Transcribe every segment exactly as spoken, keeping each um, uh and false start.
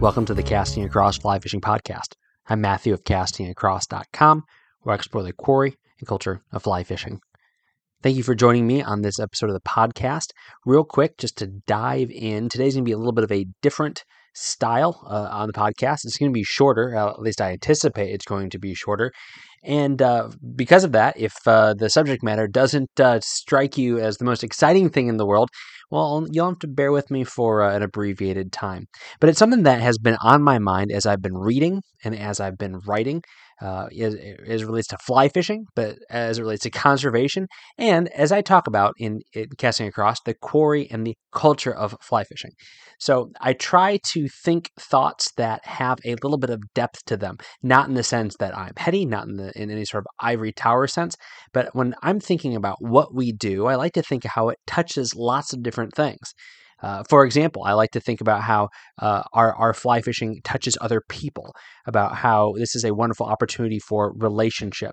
Welcome to the Casting Across Fly Fishing Podcast. I'm Matthew of casting across dot com, where I explore the quarry and culture of fly fishing. Thank you for joining me on this episode of the podcast. Real quick, just to dive in, today's going to be a little bit of a different style uh, on the podcast. It's going to be shorter, uh, at least I anticipate it's going to be shorter. And uh, because of that, if uh, the subject matter doesn't uh, strike you as the most exciting thing in the world, well, you'll have to bear with me for uh, an abbreviated time. But it's something that has been on my mind as I've been reading and as I've been writing, uh, as, as it relates to fly fishing, but as it relates to conservation, and as I talk about in, in Casting Across, the quarry and the culture of fly fishing. So I try to think thoughts that have a little bit of depth to them, not in the sense that I'm heady, not in the in any sort of ivory tower sense. But when I'm thinking about what we do, I like to think of how it touches lots of different things. Uh, for example, I like to think about how uh, our, our fly fishing touches other people, about how this is a wonderful opportunity for relationship.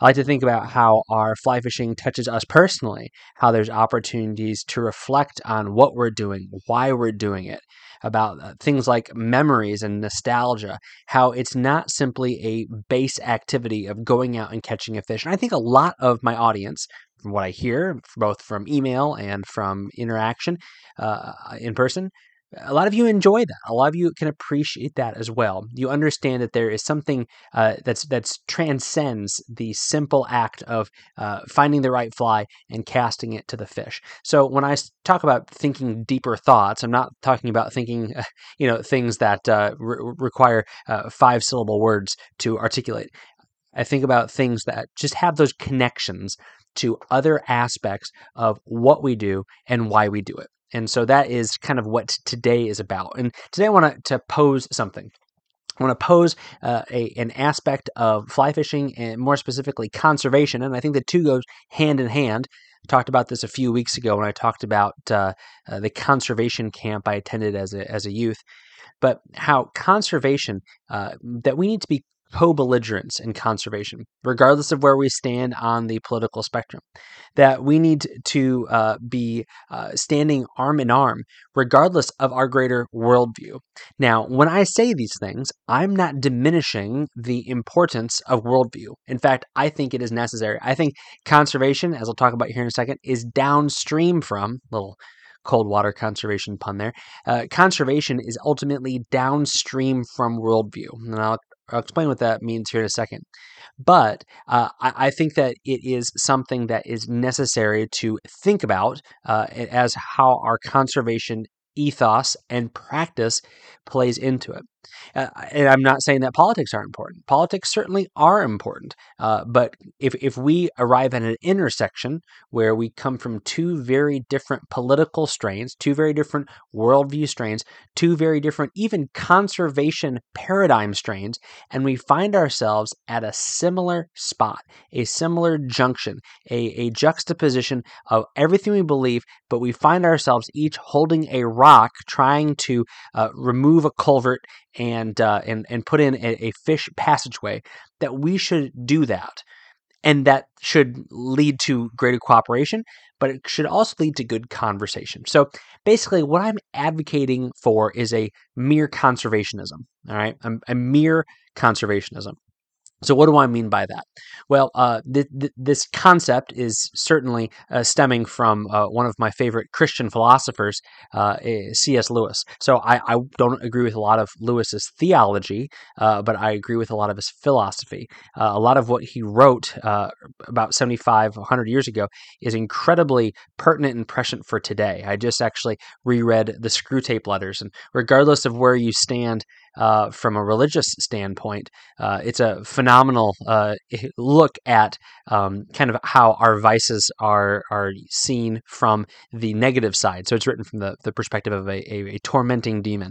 I like to think about how our fly fishing touches us personally, how there's opportunities to reflect on what we're doing, why we're doing it, about things like memories and nostalgia, how it's not simply a base activity of going out and catching a fish. And I think a lot of my audience, from what I hear, both from email and from interaction uh, in person, a lot of you enjoy that. A lot of you can appreciate that as well. You understand that there is something uh, that's that's transcends the simple act of uh, finding the right fly and casting it to the fish. So when I talk about thinking deeper thoughts, I'm not talking about thinking, you know, things that uh, re- require uh, five-syllable words to articulate. I think about things that just have those connections to other aspects of what we do and why we do it. And so that is kind of what today is about. And today I want to, to pose something. I want to pose uh, a, an aspect of fly fishing and more specifically conservation. And I think the two goes hand in hand. I talked about this a few weeks ago when I talked about uh, uh, the conservation camp I attended as a, as a youth. But how conservation, uh, that we need to be co-belligerents in conservation, regardless of where we stand on the political spectrum, that we need to uh, be uh, standing arm in arm, regardless of our greater worldview. Now, when I say these things, I'm not diminishing the importance of worldview. In fact, I think it is necessary. I think conservation, as I'll talk about here in a second, is downstream from, little cold water conservation pun there, uh, conservation is ultimately downstream from worldview. And I'll I'll explain what that means here in a second. But uh, I, I think that it is something that is necessary to think about uh, as how our conservation ethos and practice plays into it. Uh, and I'm not saying that politics aren't important. Politics certainly are important. Uh, but if, if we arrive at an intersection where we come from two very different political strains, two very different worldview strains, two very different even conservation paradigm strains, and we find ourselves at a similar spot, a similar junction, a, a juxtaposition of everything we believe, but we find ourselves each holding a rock trying to uh, remove a culvert and uh, and and put in a, a fish passageway, that we should do that. And that should lead to greater cooperation, but it should also lead to good conversation. So basically what I'm advocating for is a mere conservationism, all right? A, a mere conservationism. So what do I mean by that? Well, uh, th- th- this concept is certainly uh, stemming from uh, one of my favorite Christian philosophers, uh, C S Lewis. So I, I don't agree with a lot of Lewis's theology, uh, but I agree with a lot of his philosophy. Uh, a lot of what he wrote uh, about seventy-five, one hundred years ago is incredibly pertinent and prescient for today. I just actually reread the Screwtape Letters, and regardless of where you stand Uh, from a religious standpoint, uh, it's a phenomenal uh, look at um, kind of how our vices are are seen from the negative side. So it's written from the, the perspective of a, a, a tormenting demon.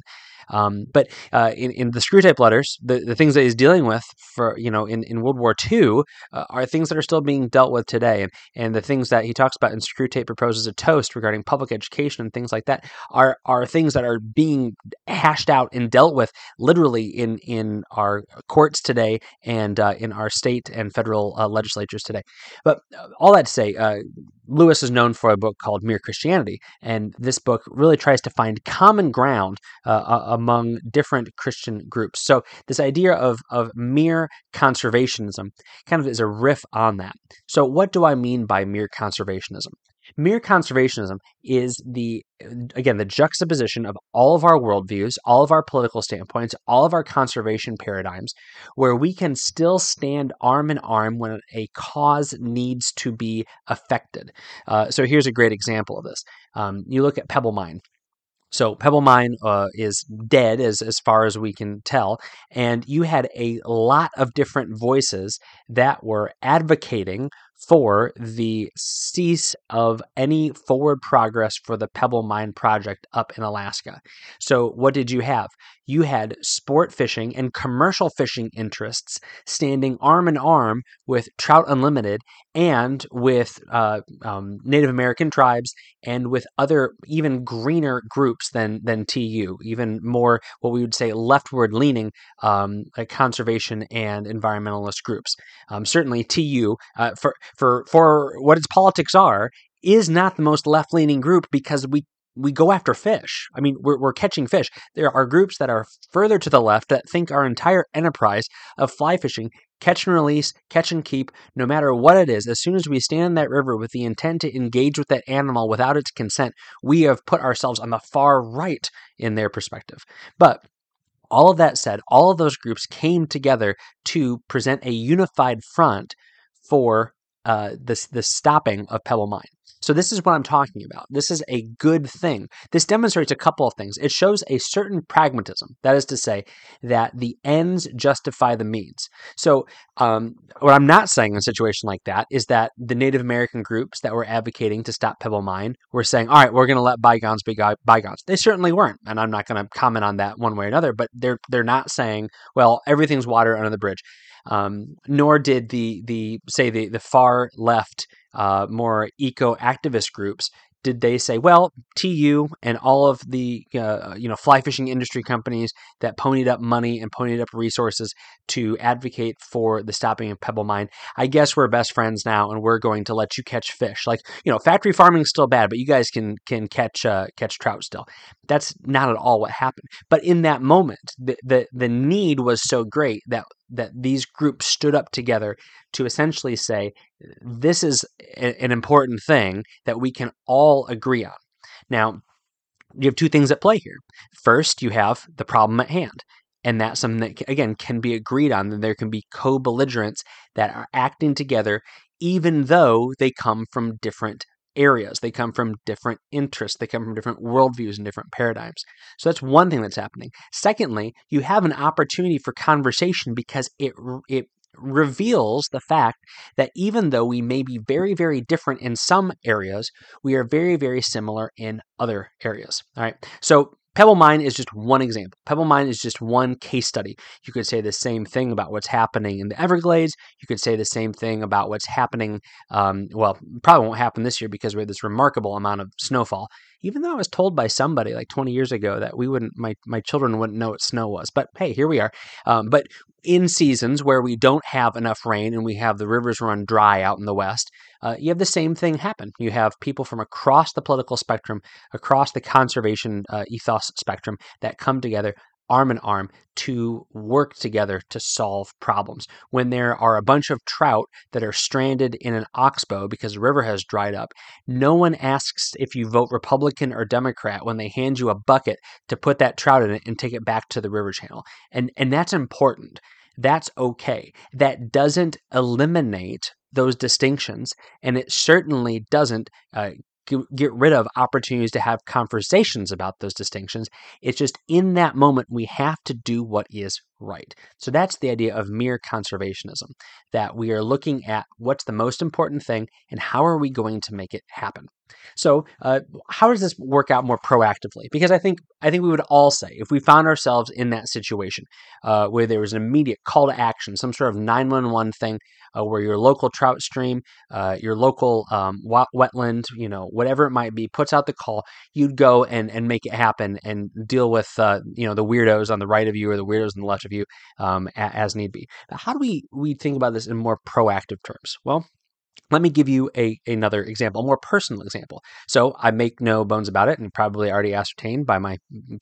Um, but uh, in, in the Screwtape Letters, the, the things that he's dealing with for you know in, in World War Two uh, are things that are still being dealt with today, and and the things that he talks about in Screwtape Proposes a Toast regarding public education and things like that are are things that are being hashed out and dealt with literally in in our courts today and uh, in our state and federal uh, legislatures today. But all that to say, uh, Lewis is known for a book called Mere Christianity, and this book really tries to find common ground uh, among different Christian groups. So this idea of of mere conservationism kind of is a riff on that. So what do I mean by mere conservationism? Mere conservationism is the, again, the juxtaposition of all of our worldviews, all of our political standpoints, all of our conservation paradigms, where we can still stand arm in arm when a cause needs to be affected. Uh, so here's a great example of this. Um, you look at Pebble Mine. So Pebble Mine uh, is dead as, as far as we can tell, and you had a lot of different voices that were advocating for the cease of any forward progress for the Pebble Mine project up in Alaska. So what did you have? You had sport fishing and commercial fishing interests standing arm in arm with Trout Unlimited and with uh, um, Native American tribes and with other even greener groups than than T U, even more what we would say leftward leaning um, like conservation and environmentalist groups. Um, certainly T U, uh, for For for what its politics are, is not the most left-leaning group because we we go after fish. I mean, we're, we're catching fish. There are groups that are further to the left that think our entire enterprise of fly fishing, catch and release, catch and keep, no matter what it is, as soon as we stand in that river with the intent to engage with that animal without its consent, we have put ourselves on the far right in their perspective. But all of that said, all of those groups came together to present a unified front for Uh, this the stopping of Pebble Mine. So this is what I'm talking about. This is a good thing. This demonstrates a couple of things. It shows a certain pragmatism. That is to say that the ends justify the means. So um, what I'm not saying in a situation like that is that the Native American groups that were advocating to stop Pebble Mine were saying, all right, we're going to let bygones be bygones. They certainly weren't. And I'm not going to comment on that one way or another, but they're they're not saying, well, everything's water under the bridge. Um, nor did the, the say, the, the far left, uh, more eco-activist groups, did they say, well, T U and all of the uh, you know fly fishing industry companies that ponied up money and ponied up resources to advocate for the stopping of Pebble Mine, I guess we're best friends now and we're going to let you catch fish. Like, you know, factory farming's still bad, but you guys can can catch uh, catch trout still. That's not at all what happened. But in that moment, the the, the need was so great that that these groups stood up together to essentially say, this is a, an important thing that we can all agree on. Now, you have two things at play here. First, you have the problem at hand. And that's something that, again, can be agreed on. There can be co-belligerents that are acting together, even though they come from different areas. They come from different interests. They come from different worldviews and different paradigms. So that's one thing that's happening. Secondly, you have an opportunity for conversation because it it reveals the fact that even though we may be very, very different in some areas, we are very, very similar in other areas. All right. So Pebble Mine is just one example. Pebble Mine is just one case study. You could say the same thing about what's happening in the Everglades. You could say the same thing about what's happening, um, well, probably won't happen this year because we had this remarkable amount of snowfall. Even though I was told by somebody like twenty years ago that we wouldn't, my, my children wouldn't know what snow was. But hey, here we are. Um, but in seasons where we don't have enough rain and we have the rivers run dry out in the West, uh, you have the same thing happen. You have people from across the political spectrum, across the conservation uh, ethos spectrum that come together, arm in arm to work together to solve problems. When there are a bunch of trout that are stranded in an oxbow because the river has dried up, no one asks if you vote Republican or Democrat when they hand you a bucket to put that trout in it and take it back to the river channel. And, and that's important. That's okay. That doesn't eliminate those distinctions, and it certainly doesn't uh, get rid of opportunities to have conversations about those distinctions. It's just in that moment, we have to do what is right. So that's the idea of mere conservationism, that we are looking at what's the most important thing and how are we going to make it happen. So uh, how does this work out more proactively? Because I think I think we would all say, if we found ourselves in that situation uh, where there was an immediate call to action, some sort of nine one one thing uh, where your local trout stream, uh, your local um, wetland, you know, whatever it might be, puts out the call, you'd go and, and make it happen and deal with, uh, you know, the weirdos on the right of you or the weirdos on the left of you um, as need be. But how do we, we think about this in more proactive terms? Well, let me give you a, another example, a more personal example. So I make no bones about it, and probably already ascertained by my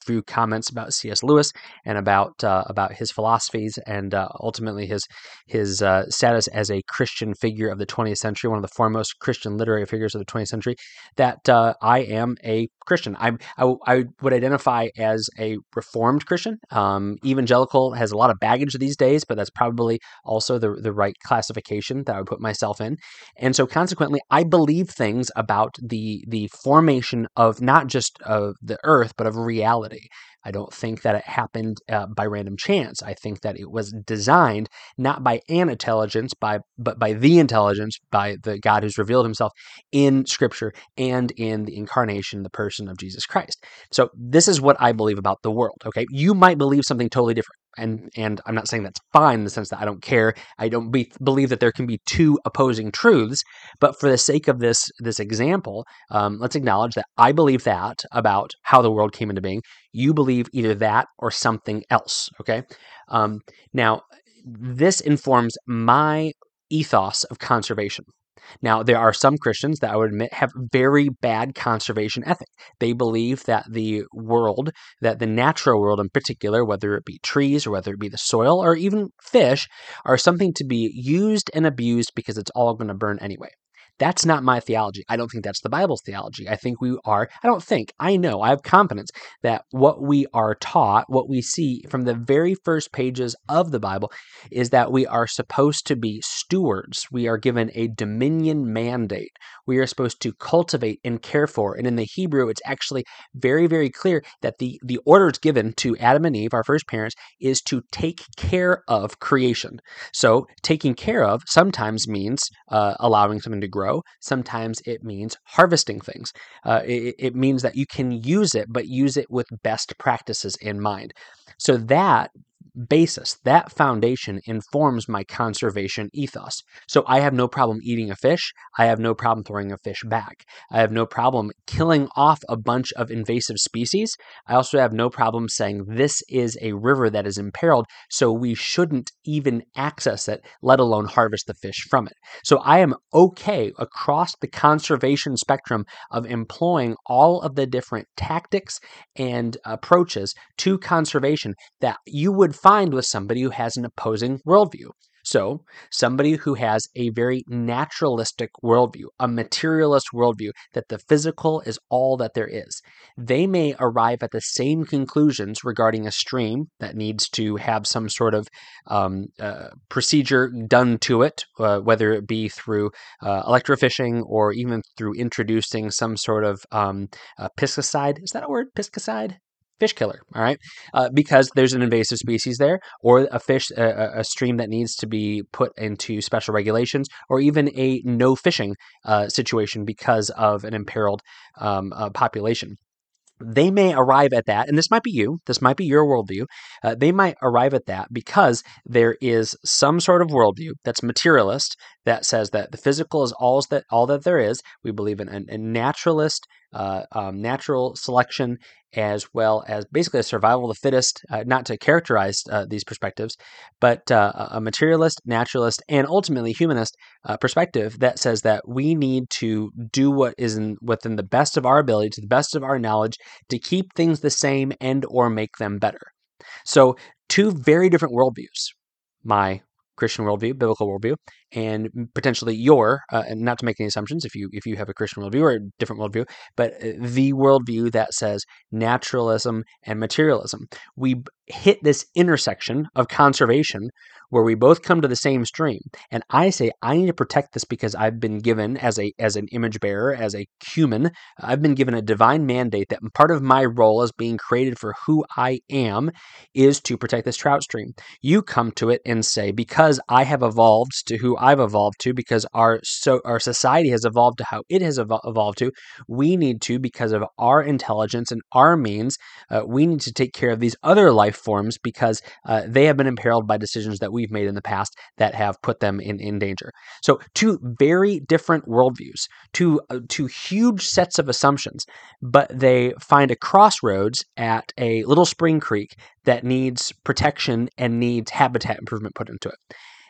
few comments about C S. Lewis and about uh, about his philosophies and uh, ultimately his his uh, status as a Christian figure of the twentieth century, one of the foremost Christian literary figures of the twentieth century, that uh, I am a Christian. I, I, I would identify as a Reformed Christian. Um, evangelical has a lot of baggage these days, but that's probably also the, the right classification that I would put myself in. And so consequently, I believe things about the the formation of not just of the earth, but of reality. I don't think that it happened uh, by random chance. I think that it was designed not by an intelligence, by but by the intelligence, by the God who's revealed himself in Scripture and in the incarnation, the person of Jesus Christ. So this is what I believe about the world, okay? You might believe something totally different. And and I'm not saying that's fine in the sense that I don't care. I don't be, believe that there can be two opposing truths. But for the sake of this this example, um, let's acknowledge that I believe that about how the world came into being. You believe either that or something else. Okay. Um, now, this informs my ethos of conservation. Now, there are some Christians that I would admit have very bad conservation ethic. They believe that the world, that the natural world in particular, whether it be trees or whether it be the soil or even fish, are something to be used and abused because it's all going to burn anyway. That's not my theology. I don't think that's the Bible's theology. I think we are, I don't think, I know, I have confidence that what we are taught, what we see from the very first pages of the Bible is that we are supposed to be stewards. We are given a dominion mandate. We are supposed to cultivate and care for. And in the Hebrew, it's actually very, very clear that the, the orders given to Adam and Eve, our first parents, is to take care of creation. So taking care of sometimes means uh, allowing something to grow. Sometimes it means harvesting things. Uh, it, it means that you can use it, but use it with best practices in mind. So that basis, that foundation informs my conservation ethos. So I have no problem eating a fish. I have no problem throwing a fish back. I have no problem killing off a bunch of invasive species. I also have no problem saying this is a river that is imperiled, so we shouldn't even access it, let alone harvest the fish from it. So I am okay across the conservation spectrum of employing all of the different tactics and approaches to conservation that you would find with somebody who has an opposing worldview. So somebody who has a very naturalistic worldview, a materialist worldview, that the physical is all that there is. They may arrive at the same conclusions regarding a stream that needs to have some sort of um, uh, procedure done to it, uh, whether it be through uh, electrofishing or even through introducing some sort of um, uh, piscicide. Is that a word? Piscicide? Fish killer, all right, uh, because there's an invasive species there, or a fish, a, a stream that needs to be put into special regulations, or even a no fishing uh, situation because of an imperiled um, uh, population. They may arrive at that, and this might be you, this might be your worldview, uh, they might arrive at that because there is some sort of worldview that's materialist, that says that the physical is all that all that there is. We believe in a naturalist, uh, um, natural selection, as well as basically a survival of the fittest, uh, not to characterize uh, these perspectives, but uh, a materialist, naturalist, and ultimately humanist uh, perspective that says that we need to do what is in, within the best of our ability, to the best of our knowledge, to keep things the same and or make them better. So two very different worldviews, my Christian worldview, biblical worldview, and potentially your, uh, and not to make any assumptions if you if you have a Christian worldview or a different worldview, but the worldview that says naturalism and materialism. We hit this intersection of conservation where we both come to the same stream. And I say, I need to protect this because I've been given as a as an image bearer, as a human, I've been given a divine mandate that part of my role as being created for who I am is to protect this trout stream. You come to it and say, because I have evolved to who I've evolved to, because our so our society has evolved to how it has evol- evolved to, we need to, because of our intelligence and our means, uh, we need to take care of these other life forms because uh, they have been imperiled by decisions that we we've made in the past that have put them in, in danger. So two very different worldviews, two, uh, two huge sets of assumptions, but they find a crossroads at a little spring creek that needs protection and needs habitat improvement put into it.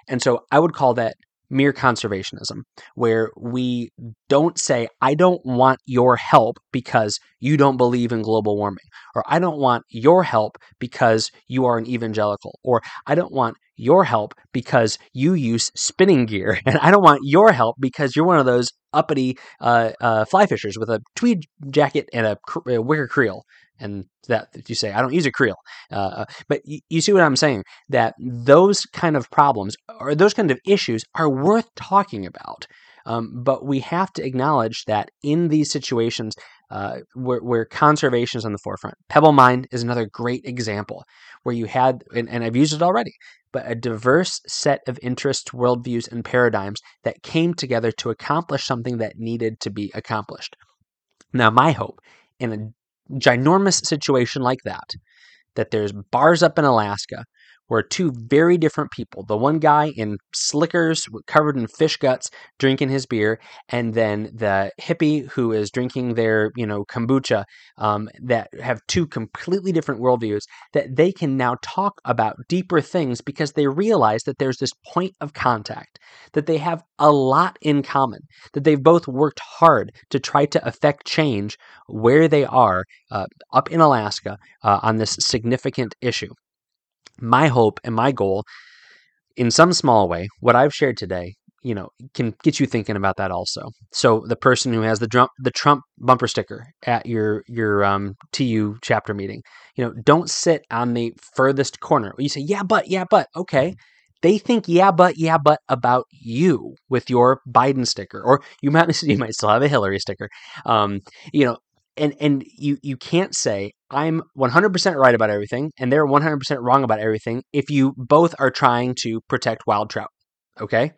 And so I would call that mere conservationism, where we don't say, I don't want your help because you don't believe in global warming, or I don't want your help because you are an evangelical, or I don't want your help because you use spinning gear, and I don't want your help because you're one of those uppity uh, uh, fly fishers with a tweed jacket and a, cr- a wicker creel. And that you say, I don't use a creel. Uh, but you, you see what I'm saying, that those kind of problems or those kind of issues are worth talking about. Um, but we have to acknowledge that in these situations uh, where, where conservation is on the forefront, Pebble Mine is another great example where you had, and, and I've used it already, but a diverse set of interests, worldviews, and paradigms that came together to accomplish something that needed to be accomplished. Now, my hope in a ginormous situation like that, that there's bars up in Alaska where two very different people, the one guy in slickers covered in fish guts drinking his beer, and then the hippie who is drinking their, you know, kombucha, um, that have two completely different worldviews, that they can now talk about deeper things because they realize that there's this point of contact, that they have a lot in common, that they've both worked hard to try to affect change where they are uh, up in Alaska uh, on this significant issue. My hope and my goal, in some small way, what I've shared today, you know, can get you thinking about that also. So the person who has the Trump, the Trump bumper sticker at your your um, T U chapter meeting, you know, don't sit on the furthest corner. You say, yeah, but, yeah, but, okay. They think, yeah, but, yeah, but about you with your Biden sticker, or you might you might still have a Hillary sticker, um, you know. And and you, you can't say, I'm one hundred percent right about everything, and they're one hundred percent wrong about everything if you both are trying to protect wild trout, okay?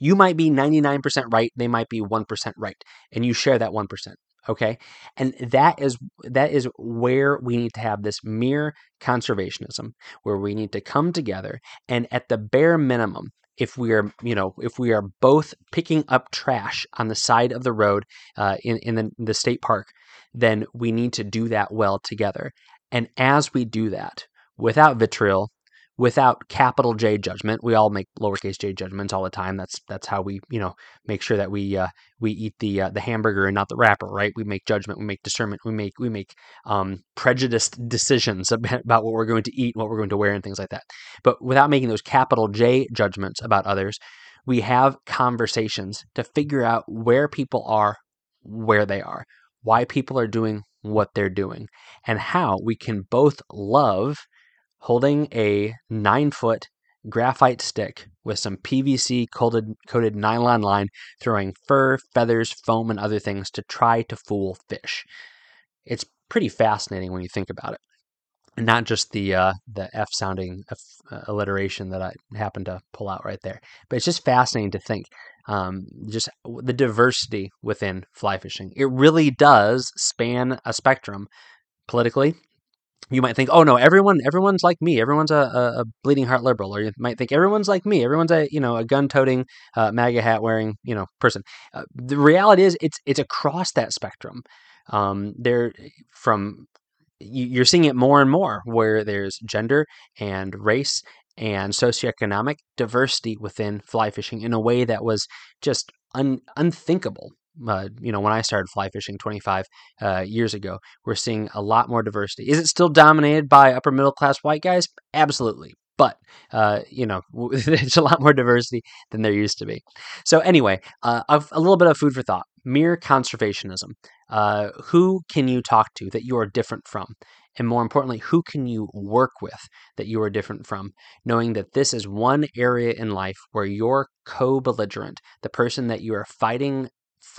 You might be ninety-nine percent right, they might be one percent right, and you share that one percent, okay? And that is that is where we need to have this mere conservationism, where we need to come together, and at the bare minimum, if we are, you know, if we are both picking up trash on the side of the road uh, in, in the, the state park, then we need to do that well together. And as we do that, without vitriol, without capital J judgment, we all make lowercase j judgments all the time. That's that's how we, you know, make sure that we uh, we eat the uh, the hamburger and not the wrapper, right? We make judgment, we make discernment, we make we make um, prejudiced decisions about what we're going to eat, what we're going to wear, and things like that. But without making those capital J judgments about others, we have conversations to figure out where people are, where they are, why people are doing what they're doing, and how we can both love holding a nine-foot graphite stick with some P V C coated, coated nylon line, throwing fur, feathers, foam, and other things to try to fool fish. It's pretty fascinating when you think about it, and not just the uh, the F-sounding uh, alliteration that I happened to pull out right there. But it's just fascinating to think, um, just the diversity within fly fishing. It really does span a spectrum politically. You might think, oh no, everyone, everyone's like me. Everyone's a, a, a bleeding heart liberal, or you might think everyone's like me. Everyone's a, you know, a gun-toting, uh, MAGA hat wearing, you know, person. Uh, the reality is, it's it's across that spectrum. Um, there, from you, you're seeing it more and more where there's gender and race and socioeconomic diversity within fly fishing in a way that was just un, unthinkable uh, you know, when I started fly fishing twenty-five uh, years ago, we're seeing a lot more diversity. Is it still dominated by upper middle class white guys? Absolutely. But, uh, you know, it's a lot more diversity than there used to be. So anyway, uh, a, a little bit of food for thought. Mere conservationism. Uh, who can you talk to that you are different from? And more importantly, who can you work with that you are different from? Knowing that this is one area in life where your co-belligerent, the person that you are fighting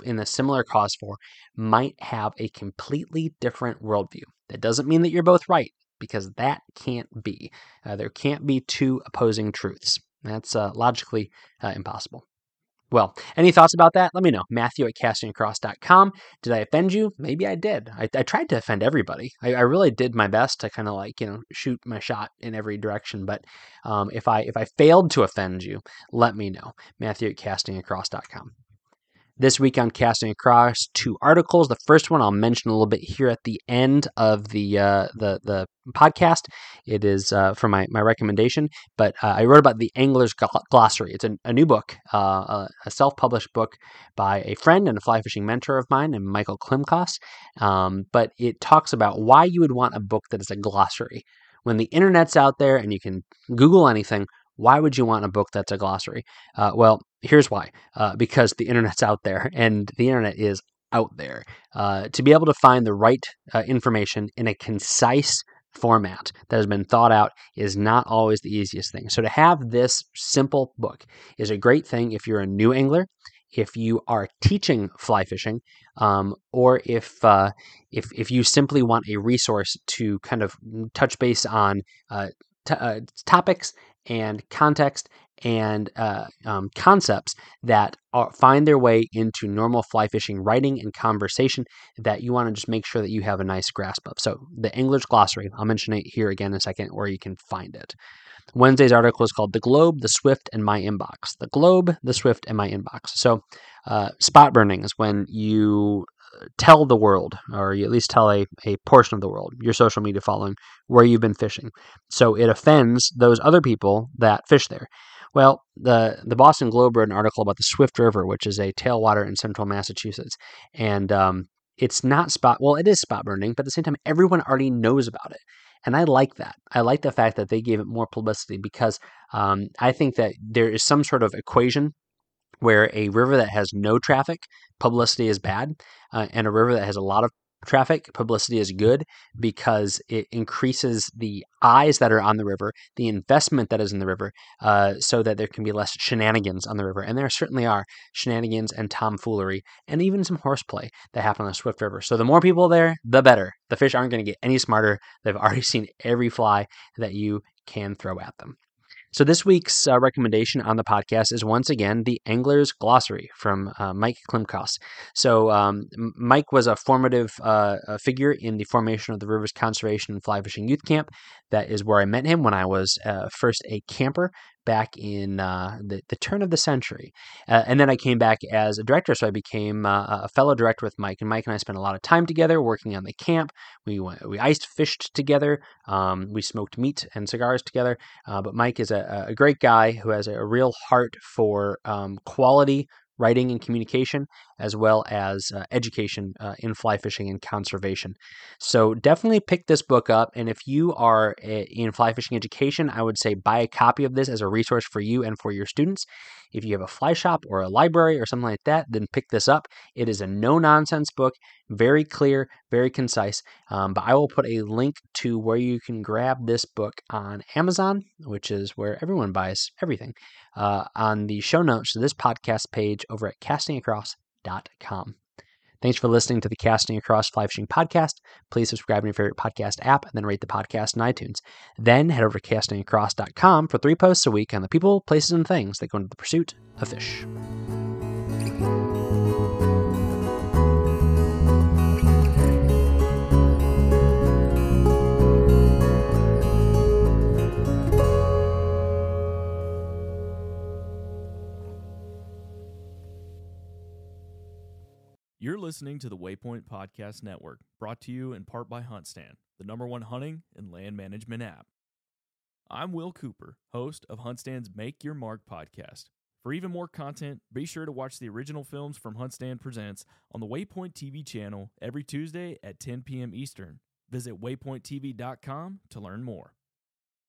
in a similar cause for, might have a completely different worldview. That doesn't mean that you're both right, because that can't be. Uh, there can't be two opposing truths. That's uh, logically uh, impossible. Well, any thoughts about that? Let me know. Matthew at casting across dot com. Did I offend you? Maybe I did. I, I tried to offend everybody. I, I really did my best to kind of like, you know, shoot my shot in every direction. But um, if I if I failed to offend you, let me know. Matthew at casting across dot com. This week on Casting Across, two articles. The first one I'll mention a little bit here at the end of the uh, the the podcast. It is uh, for my, my recommendation, but uh, I wrote about the Angler's Glossary. It's a, a new book, uh, a self-published book by a friend and a fly fishing mentor of mine, and Michael Klimkos. Um, but it talks about why you would want a book that is a glossary. When the internet's out there and you can Google anything, why would you want a book that's a glossary? Uh, well, here's why. Uh, because the internet's out there, and the internet is out there. Uh, to be able to find the right uh, information in a concise format that has been thought out is not always the easiest thing. So to have this simple book is a great thing if you're a new angler, if you are teaching fly fishing, um, or if uh, if if you simply want a resource to kind of touch base on uh, t- uh, topics and context and uh, um, concepts that are, find their way into normal fly fishing writing and conversation that you want to just make sure that you have a nice grasp of. So the Angler's Glossary, I'll mention it here again in a second where you can find it. Wednesday's article is called The Globe, the Swift, and My Inbox. The Globe, the Swift, and My Inbox. So uh, spot burning is when you tell the world, or you at least tell a, a portion of the world, your social media following, where you've been fishing. So it offends those other people that fish there. Well, the, the Boston Globe wrote an article about the Swift River, which is a tailwater in central Massachusetts. And um, it's not spot, well, it is spot burning, but at the same time, everyone already knows about it. And I like that. I like the fact that they gave it more publicity, because um, I think that there is some sort of equation where a river that has no traffic, publicity is bad, uh, and a river that has a lot of traffic, publicity is good, because it increases the eyes that are on the river, the investment that is in the river, uh, so that there can be less shenanigans on the river. And there certainly are shenanigans and tomfoolery and even some horseplay that happen on the Swift River. So the more people there, the better. The fish aren't going to get any smarter. They've already seen every fly that you can throw at them. So this week's uh, recommendation on the podcast is once again the Angler's Glossary from uh, Mike Klimkos. So um, Mike was a formative uh, figure in the formation of the Rivers Conservation and Fly Fishing Youth Camp. That is where I met him when I was uh, first a camper back in uh, the, the turn of the century. Uh, and then I came back as a director, so I became uh, a fellow director with Mike. And Mike and I spent a lot of time together working on the camp. We went, we ice fished together. Um, we smoked meat and cigars together. Uh, but Mike is a, a great guy who has a real heart for um, quality writing and communication, as well as uh, education uh, in fly fishing and conservation. So definitely pick this book up. And if you are a, in fly fishing education, I would say buy a copy of this as a resource for you and for your students. If you have a fly shop or a library or something like that, then pick this up. It is a no-nonsense book, very clear, very concise. Um, but I will put a link to where you can grab this book on Amazon, which is where everyone buys everything, uh, on the show notes to this podcast page over at casting across dot com. Thanks for listening to the Casting Across Fly Fishing Podcast. Please subscribe in your favorite podcast app and then rate the podcast on iTunes. Then head over to casting across dot com for three posts a week on the people, places, and things that go into the pursuit of fish. You're listening to the Waypoint Podcast Network, brought to you in part by HuntStand, the number one hunting and land management app. I'm Will Cooper, host of HuntStand's Make Your Mark podcast. For even more content, be sure to watch the original films from HuntStand Presents on the Waypoint T V channel every Tuesday at ten p.m. Eastern. Visit waypoint t v dot com to learn more.